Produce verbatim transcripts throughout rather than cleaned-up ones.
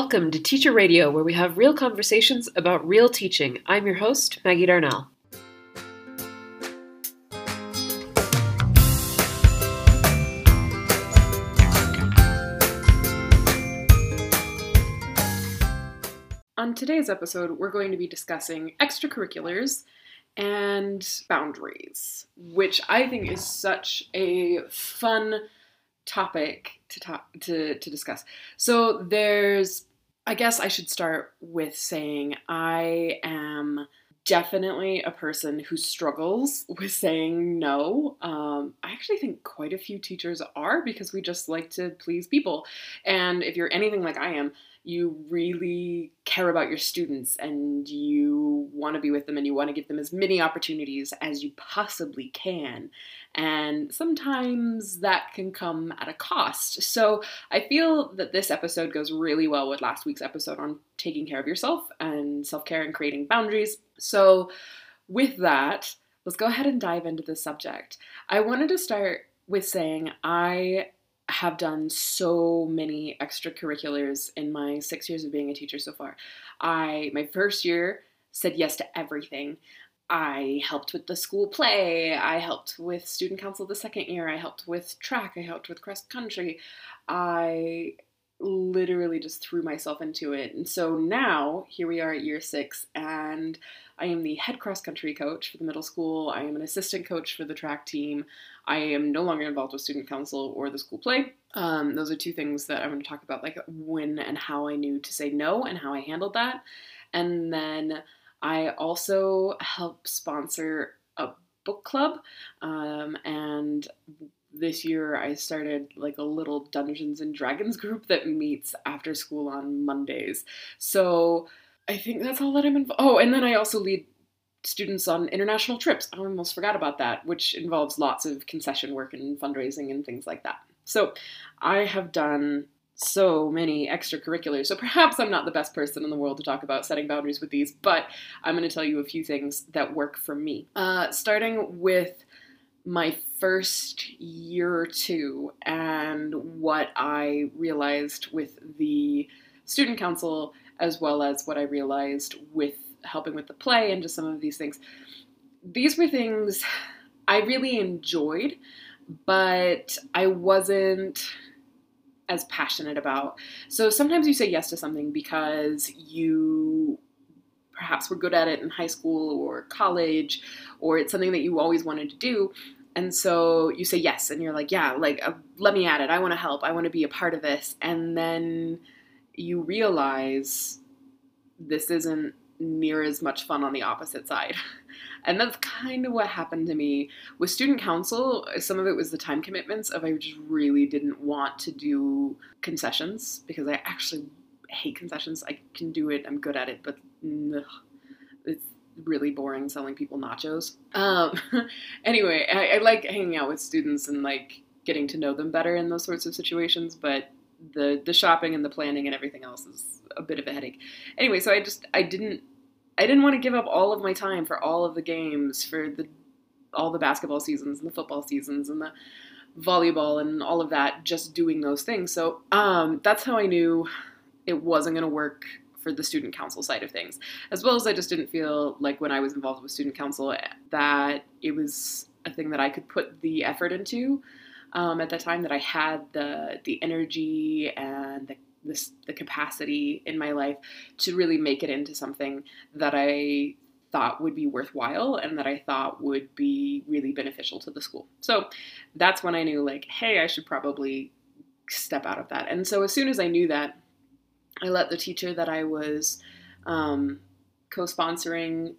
Welcome to Teacher Radio, where we have real conversations about real teaching. I'm your host, Maggie Darnell. On today's episode, we're going to be discussing extracurriculars and boundaries, which I think is such a fun topic to talk, to, to discuss. So there's, I guess I should start with saying I am definitely a person who struggles with saying no. Um, I actually think quite a few teachers are, because we just like to please people. And if you're anything like I am, you really care about your students and you want to be with them and you want to give them as many opportunities as you possibly can. And sometimes that can come at a cost. So I feel that this episode goes really well with last week's episode on taking care of yourself and self-care and creating boundaries. So with that, let's go ahead and dive into the subject. I wanted to start with saying I have done so many extracurriculars in my six years of being a teacher so far. I, my first year, said yes to everything. I helped with the school play. I helped with student council the second year. I helped with track. I helped with cross country. I literally just threw myself into it. And so now here we are at year six, and I am the head cross country coach for the middle school. I am an assistant coach for the track team. I am no longer involved with student council or the school play. Um, those are two things that I'm going to talk about, like when and how I knew to say no and how I handled that. And then I also help sponsor a book club, um, and this year I started like a little Dungeons and Dragons group that meets after school on Mondays. So I think that's all that I'm involved. Oh, and then I also lead students on international trips. I almost forgot about that, which involves lots of concession work and fundraising and things like that. So I have done so many extracurriculars. So perhaps I'm not the best person in the world to talk about setting boundaries with these, but I'm going to tell you a few things that work for me. Uh, starting with my first year or two and what I realized with the student council, as well as what I realized with helping with the play and just some of these things. These were things I really enjoyed, but I wasn't as passionate about. So sometimes you say yes to something because you perhaps were good at it in high school or college, or it's something that you always wanted to do. And so you say yes, and you're like, yeah, like, uh, let me at it. I want to help. I want to be a part of this. And then you realize this isn't near as much fun on the opposite side. And that's kind of what happened to me. With student council, some of it was the time commitments of I just really didn't want to do concessions, because I actually hate concessions. I can do it. I'm good at it, but ugh, it's really boring selling people nachos. Um, anyway, I, I like hanging out with students and like getting to know them better in those sorts of situations, but the the shopping and the planning and everything else is a bit of a headache. Anyway, so I just, I didn't, I didn't want to give up all of my time for all of the games, for the, all the basketball seasons and the football seasons and the volleyball and all of that, just doing those things. So um, that's how I knew it wasn't going to work for the student council side of things, as well as I just didn't feel like when I was involved with student council that it was a thing that I could put the effort into um, at that time, that I had the the energy and the, the the capacity in my life to really make it into something that I thought would be worthwhile and that I thought would be really beneficial to the school. So that's when I knew, like, hey, I should probably step out of that. And so as soon as I knew that, I let the teacher that I was um, co-sponsoring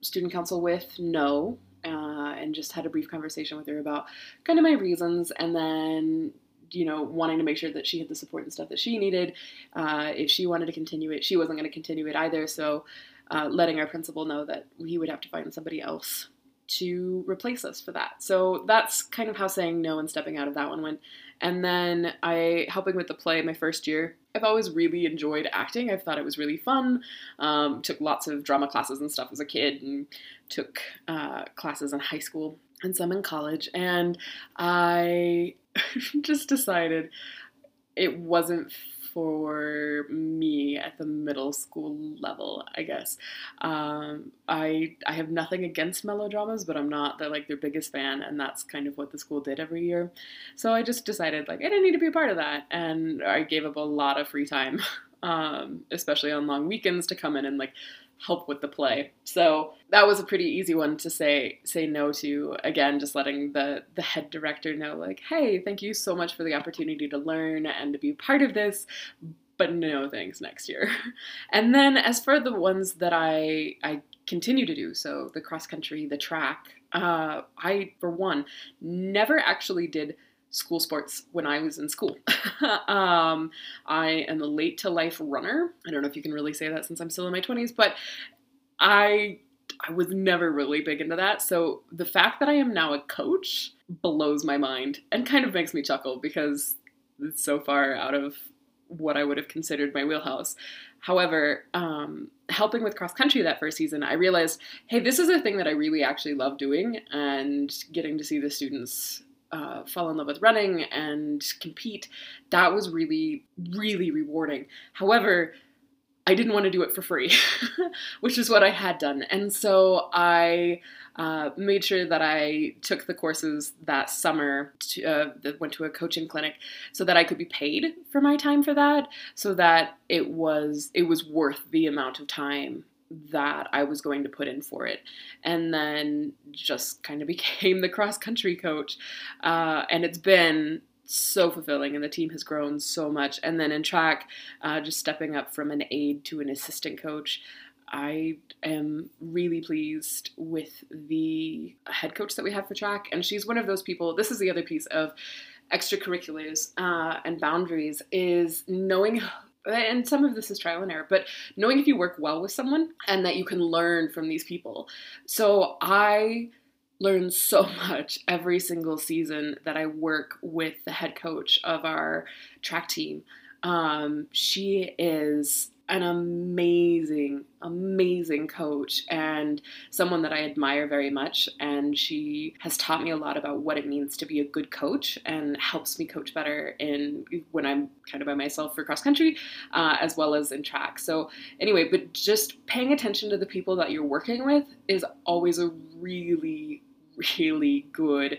student council with know, uh, and just had a brief conversation with her about kind of my reasons, and then, you know, wanting to make sure that she had the support and stuff that she needed. Uh, if she wanted to continue it, she wasn't going to continue it either, so uh, letting our principal know that he would have to find somebody else to replace us for that. So that's kind of how saying no and stepping out of that one went. And then I, helping with the play my first year, I've always really enjoyed acting. I've thought it was really fun. Um, took lots of drama classes and stuff as a kid, and took uh, classes in high school and some in college. And I just decided it wasn't for me at the middle school level, I guess. Um, I I have nothing against melodramas, but I'm not the, like their biggest fan, and that's kind of what the school did every year. So I just decided like I didn't need to be a part of that, and I gave up a lot of free time, um, especially on long weekends, to come in and like help with the play. So that was a pretty easy one to say say no to. Again, just letting the the head director know, like, hey, thank you so much for the opportunity to learn and to be part of this, but no thanks next year. And then as for the ones that I I continue to do, so the cross country, the track, uh, I, for one, never actually did school sports when I was in school. um, I am a late to life runner. I don't know if you can really say that since I'm still in my twenties, but I I was never really big into that. So the fact that I am now a coach blows my mind and kind of makes me chuckle because it's so far out of what I would have considered my wheelhouse. However, um, helping with cross country that first season, I realized, hey, this is a thing that I really actually love doing, and getting to see the students Uh, fall in love with running and compete, that was really, really rewarding. However, I didn't want to do it for free, which is what I had done. And so I uh, made sure that I took the courses that summer, to, uh, that went to a coaching clinic, so that I could be paid for my time for that, so that it was it was worth the amount of time that I was going to put in for it. And then just kind of became the cross country coach. Uh, and it's been so fulfilling, and the team has grown so much. And then in track, uh, just stepping up from an aide to an assistant coach, I am really pleased with the head coach that we have for track. And she's one of those people. This is the other piece of extracurriculars uh, and boundaries, is knowing, and some of this is trial and error, but knowing if you work well with someone and that you can learn from these people. So I learn so much every single season that I work with the head coach of our track team. Um, she is an amazing, amazing coach and someone that I admire very much. And she has taught me a lot about what it means to be a good coach, and helps me coach better in when I'm kind of by myself for cross country, uh, as well as in track. So anyway, but just paying attention to the people that you're working with is always a really, really good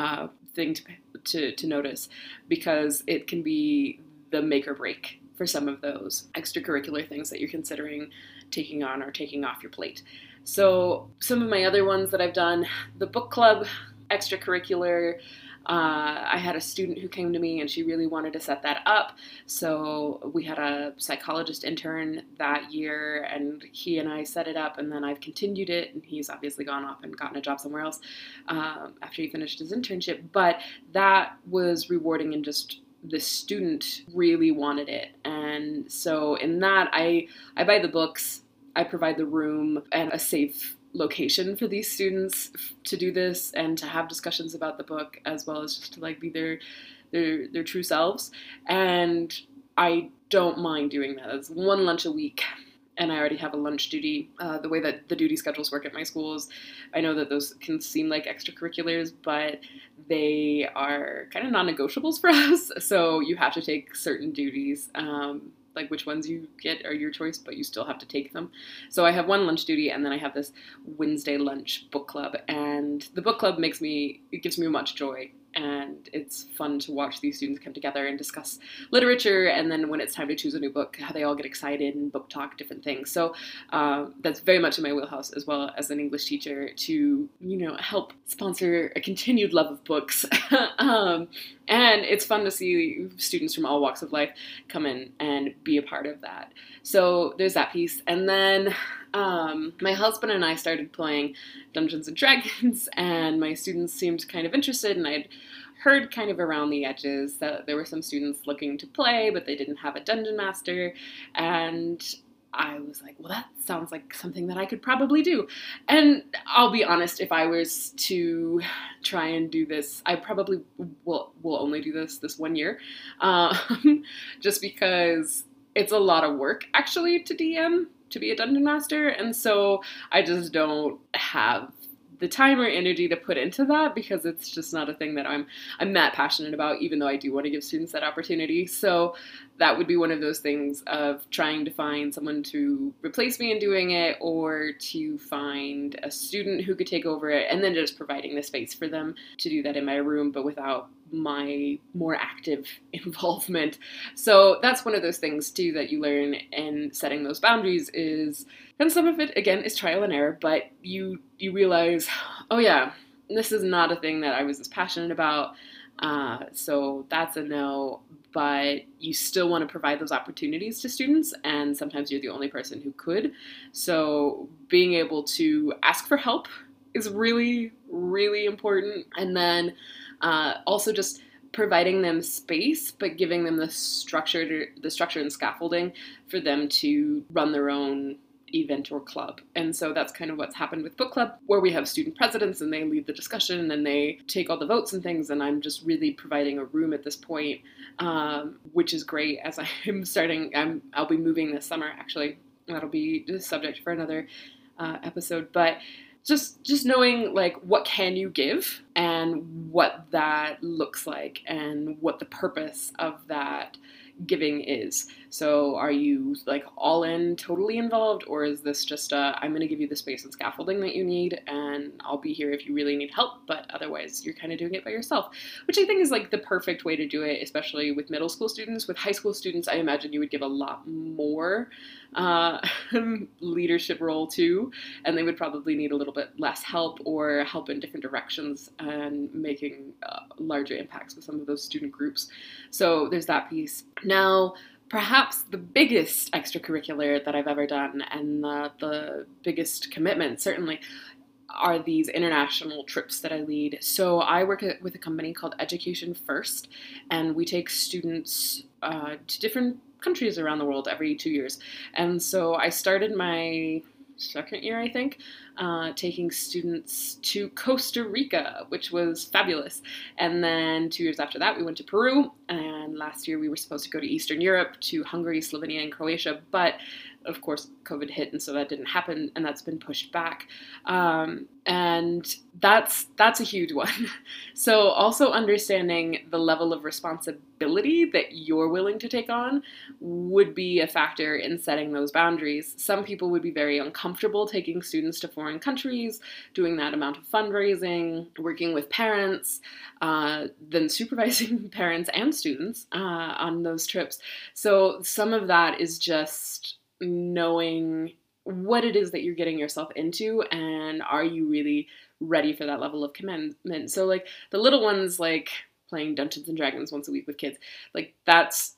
uh, thing to, to, to notice, because it can be the make or break for some of those extracurricular things that you're considering taking on or taking off your plate. So some of my other ones that I've done, the book club extracurricular, uh, I had a student who came to me and she really wanted to set that up. So we had a psychologist intern that year, and he and I set it up, and then I've continued it, and he's obviously gone off and gotten a job somewhere else um, after he finished his internship. But that was rewarding, and just the student really wanted it. And so in that, I, I buy the books, I provide the room and a safe location for these students to do this and to have discussions about the book, as well as just to like be their, their, their true selves. And I don't mind doing that. It's one lunch a week, and I already have a lunch duty. Uh, the way that the duty schedules work at my schools, I know that those can seem like extracurriculars, but they are kind of non-negotiables for us. So you have to take certain duties, um, like which ones you get are your choice, but you still have to take them. So I have one lunch duty, and then I have this Wednesday lunch book club, and the book club makes me, it gives me much joy. And it's fun to watch these students come together and discuss literature, and then when it's time to choose a new book, how they all get excited and book talk, different things. So uh, that's very much in my wheelhouse, as well as an English teacher, to, you know, help sponsor a continued love of books. um, and it's fun to see students from all walks of life come in and be a part of that. So there's that piece. And then Um, my husband and I started playing Dungeons and Dragons, and my students seemed kind of interested, and I'd heard kind of around the edges that there were some students looking to play, but they didn't have a dungeon master, and I was like, well, that sounds like something that I could probably do. And I'll be honest, if I was to try and do this, I probably will, will only do this this one year, um, just because it's a lot of work, actually, to D M. To be a dungeon master, and so I just don't have the time or energy to put into that, because it's just not a thing that I'm I'm that passionate about, even though I do want to give students that opportunity. So that would be one of those things of trying to find someone to replace me in doing it, or to find a student who could take over it, and then just providing the space for them to do that in my room, but without my more active involvement. So that's one of those things too that you learn in setting those boundaries is, and some of it again is trial and error, but you you realize, oh yeah, this is not a thing that I was as passionate about, uh, so that's a no. But you still want to provide those opportunities to students, and sometimes you're the only person who could. So being able to ask for help is really, really important. And then uh, also just providing them space, but giving them the structure, to, the structure and scaffolding for them to run their own event or club. And so that's kind of what's happened with book club, where we have student presidents and they lead the discussion and they take all the votes and things, and I'm just really providing a room at this point, um, which is great as I'm starting, I'm, I'll be moving this summer actually. That'll be the subject for another uh, episode, but just just knowing like what can you give and what that looks like and what the purpose of that giving is. So are you like all in, totally involved, or is this just a, I'm going to give you the space and scaffolding that you need, and I'll be here if you really need help, but otherwise you're kind of doing it by yourself, which I think is like the perfect way to do it, especially with middle school students. With high school students, I imagine you would give a lot more uh, leadership role too, and they would probably need a little bit less help or help in different directions and making uh, larger impacts with some of those student groups. So there's that piece. Now, perhaps the biggest extracurricular that I've ever done, and the, the biggest commitment, certainly, are these international trips that I lead. So I work with a company called Education First, and we take students uh, to different countries around the world every two years. And so I started my second year, I think, uh, taking students to Costa Rica, which was fabulous. And then two years after that, we went to Peru. And last year, we were supposed to go to Eastern Europe, to Hungary, Slovenia, and Croatia. But of course, COVID hit, and so that didn't happen, and that's been pushed back. Um, and that's that's a huge one. So also understanding the level of responsibility that you're willing to take on would be a factor in setting those boundaries. Some people would be very uncomfortable taking students to foreign countries, doing that amount of fundraising, working with parents, uh, then supervising parents and students uh, on those trips. So some of that is just knowing what it is that you're getting yourself into, and are you really ready for that level of commitment? So like the little ones, like playing Dungeons and Dragons once a week with kids, like that's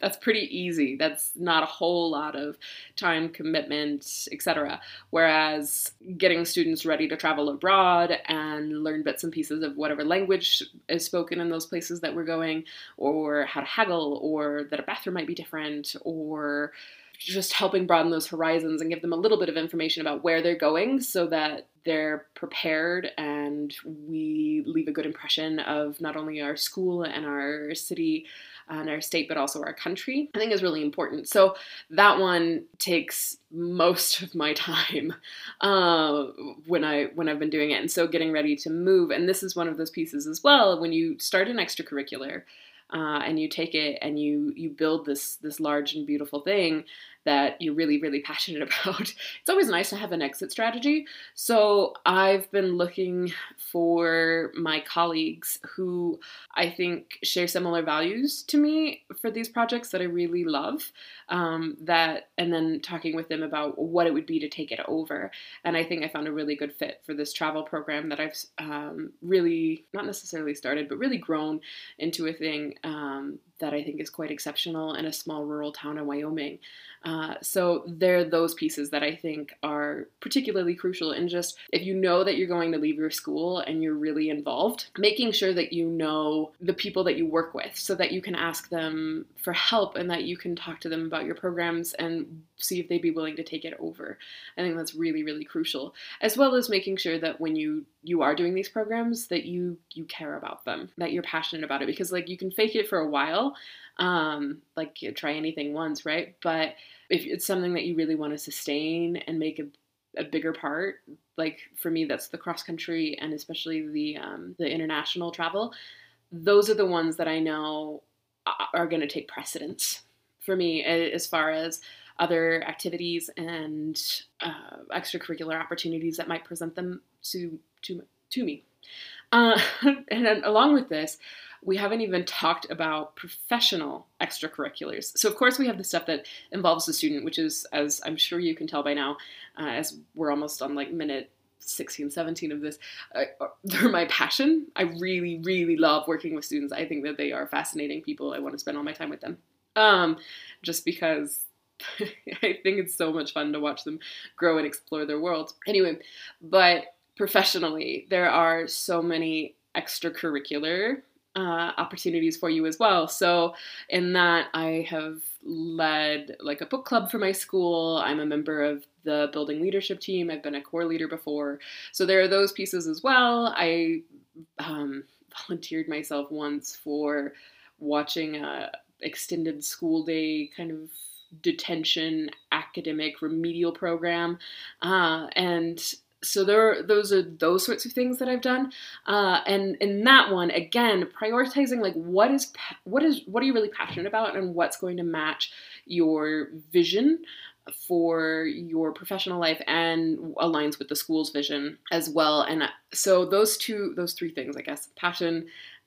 that's pretty easy. That's not a whole lot of time commitment, et cetera. Whereas getting students ready to travel abroad and learn bits and pieces of whatever language is spoken in those places that we're going, or how to haggle, or that a bathroom might be different, or just helping broaden those horizons and give them a little bit of information about where they're going so that they're prepared and we leave a good impression of not only our school and our city and our state, but also our country, I think is really important. So that one takes most of my time uh, when, I, when I've been doing it. And so getting ready to move, and this is one of those pieces as well, when you start an extracurricular, Uh, and you take it and you you build this this large and beautiful thing that you're really, really passionate about. It's always nice to have an exit strategy. So I've been looking for my colleagues who I think share similar values to me for these projects that I really love, um, that, and then talking with them about what it would be to take it over. And I think I found a really good fit for this travel program that I've um, really, not necessarily started, but really grown into a thing um, that I think is quite exceptional in a small rural town in Wyoming. Uh, so they're those pieces that I think are particularly crucial, and just if you know that you're going to leave your school and you're really involved, making sure that you know the people that you work with so that you can ask them for help and that you can talk to them about your programs and see if they'd be willing to take it over. I think that's really, really crucial, as well as making sure that when you you are doing these programs that you you care about them, that you're passionate about it, because like you can fake it for a while, um, like you try anything once, right? But if it's something that you really want to sustain and make a, a bigger part, like for me, that's the cross country and especially the um, the international travel. Those are the ones that I know are going to take precedence for me as far as other activities and uh, extracurricular opportunities that might present them to to, to me. Uh, and then along with this, we haven't even talked about professional extracurriculars. So of course we have the stuff that involves the student, which is, as I'm sure you can tell by now, uh, as we're almost on like minute sixteen, seventeen of this, uh, they're my passion. I really, really love working with students. I think that they are fascinating people. I want to spend all my time with them. Um, just because I think it's so much fun to watch them grow and explore their world. Anyway, but professionally, there are so many extracurricular Uh, opportunities for you as well. So in that, I have led like a book club for my school. I'm a member of the building leadership team. I've been a core leader before. So there are those pieces as well. I um, volunteered myself once for watching a extended school day kind of detention academic remedial program. Uh, and So there are, those are those sorts of things that I've done. Uh, and in that one, again, prioritizing like what is, what is, what are you really passionate about and what's going to match your vision for your professional life and aligns with the school's vision as well. And so those two, those three things, I guess, passion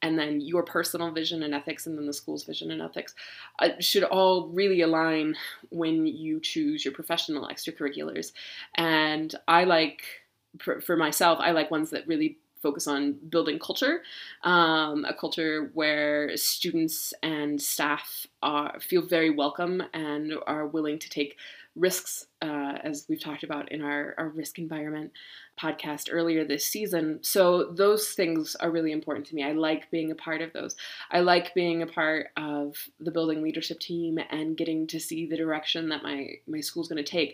and then your personal vision and ethics and then the school's vision and ethics uh, should all really align when you choose your professional extracurriculars. And I like, for myself, I like ones that really focus on building culture, um, a culture where students and staff are, feel very welcome and are willing to take risks, uh, as we've talked about in our, our risk environment podcast earlier this season. So those things are really important to me. I like being a part of those. I like being a part of the building leadership team and getting to see the direction that my, my school's going to take.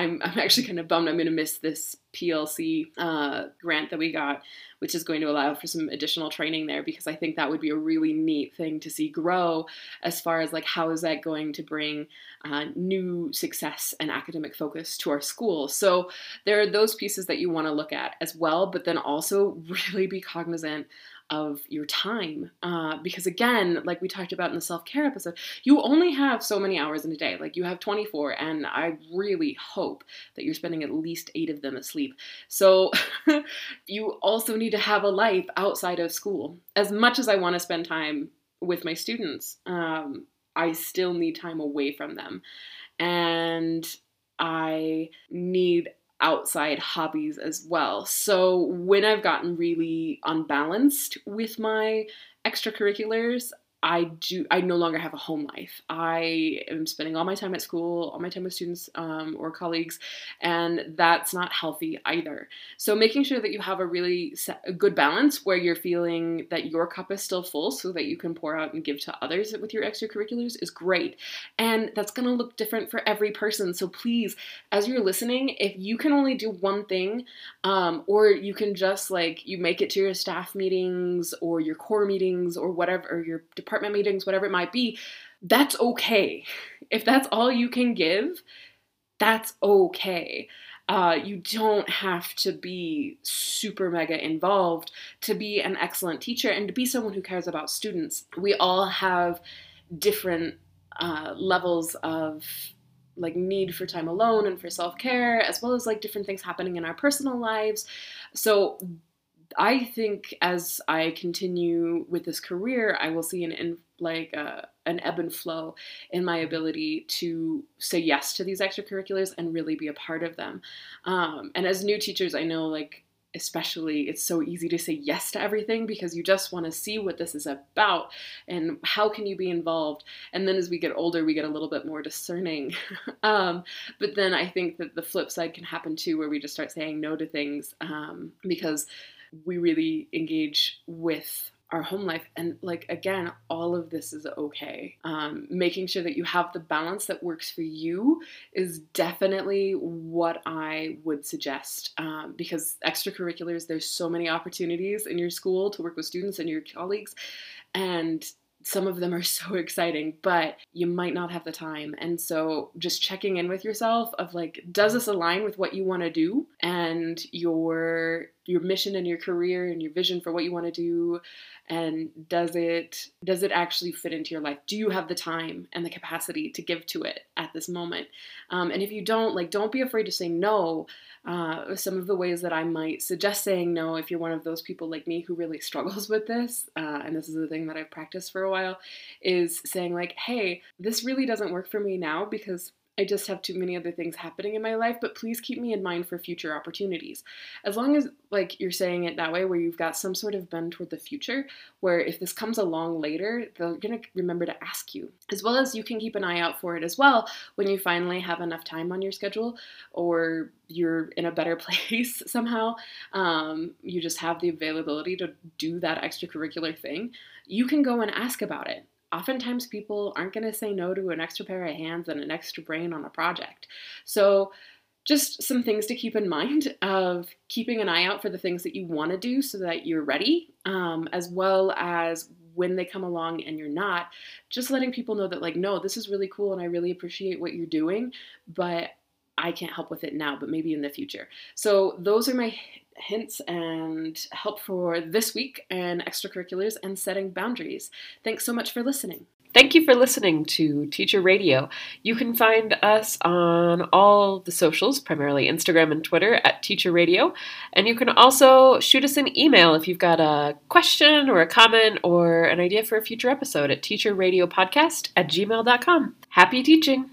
I'm, I'm actually kind of bummed I'm going to miss this P L C uh, grant that we got, which is going to allow for some additional training there, because I think that would be a really neat thing to see grow as far as like, how is that going to bring uh, new success and academic focus to our school? So there are those pieces that you want to look at as well, but then also really be cognizant of your time. Uh, because again, like we talked about in the self-care episode, you only have so many hours in a day. Like you have twenty-four, and I really hope that you're spending at least eight of them asleep. So you also need to have a life outside of school. As much as I want to spend time with my students, um, I still need time away from them. And I need outside hobbies as well. So when I've gotten really unbalanced with my extracurriculars, I do, I no longer have a home life. I am spending all my time at school, all my time with students um, or colleagues, and that's not healthy either. So making sure that you have a really set, a good balance where you're feeling that your cup is still full so that you can pour out and give to others with your extracurriculars is great. And that's going to look different for every person. So please, as you're listening, if you can only do one thing, um, or you can just like, you make it to your staff meetings or your core meetings or whatever, or your department department meetings, whatever it might be, that's okay. If that's all you can give, that's okay. Uh, you don't have to be super mega involved to be an excellent teacher and to be someone who cares about students. We all have different uh, levels of like need for time alone and for self-care, as well as like different things happening in our personal lives. So I think as I continue with this career, I will see an, an like uh, an ebb and flow in my ability to say yes to these extracurriculars and really be a part of them. Um, and as new teachers, I know like especially it's so easy to say yes to everything because you just want to see what this is about and how can you be involved. And then as we get older, we get a little bit more discerning. um, but then I think that the flip side can happen too, where we just start saying no to things um, because we really engage with our home life. And like, again, all of this is okay. Um, making sure that you have the balance that works for you is definitely what I would suggest. Um, because extracurriculars, there's so many opportunities in your school to work with students and your colleagues. And some of them are so exciting, but you might not have the time. And so just checking in with yourself of like, does this align with what you want to do and your your mission and your career and your vision for what you want to do? And does it does it actually fit into your life? Do you have the time and the capacity to give to it at this moment? Um, and if you don't, like, don't be afraid to say no. Uh, some of the ways that I might suggest saying no, if you're one of those people like me who really struggles with this, uh, and this is the thing that I've practiced for a while, is saying like, hey, this really doesn't work for me now because I just have too many other things happening in my life, but please keep me in mind for future opportunities. As long as, like, you're saying it that way, where you've got some sort of bend toward the future, where if this comes along later, they're going to remember to ask you. As well as you can keep an eye out for it as well when you finally have enough time on your schedule, or you're in a better place somehow. Um, you just have the availability to do that extracurricular thing. You can go and ask about it. Oftentimes people aren't going to say no to an extra pair of hands and an extra brain on a project. So just some things to keep in mind of keeping an eye out for the things that you want to do so that you're ready, um, as well as when they come along and you're not, just letting people know that like, no, this is really cool and I really appreciate what you're doing, but I can't help with it now, but maybe in the future. So those are my hints and help for this week and extracurriculars and setting boundaries. Thanks so much for listening. Thank you for listening to Teacher Radio. You can find us on all the socials, primarily Instagram and Twitter at Teacher Radio. And you can also shoot us an email if you've got a question or a comment or an idea for a future episode at teacherradiopodcast at gmail dot com. Happy teaching!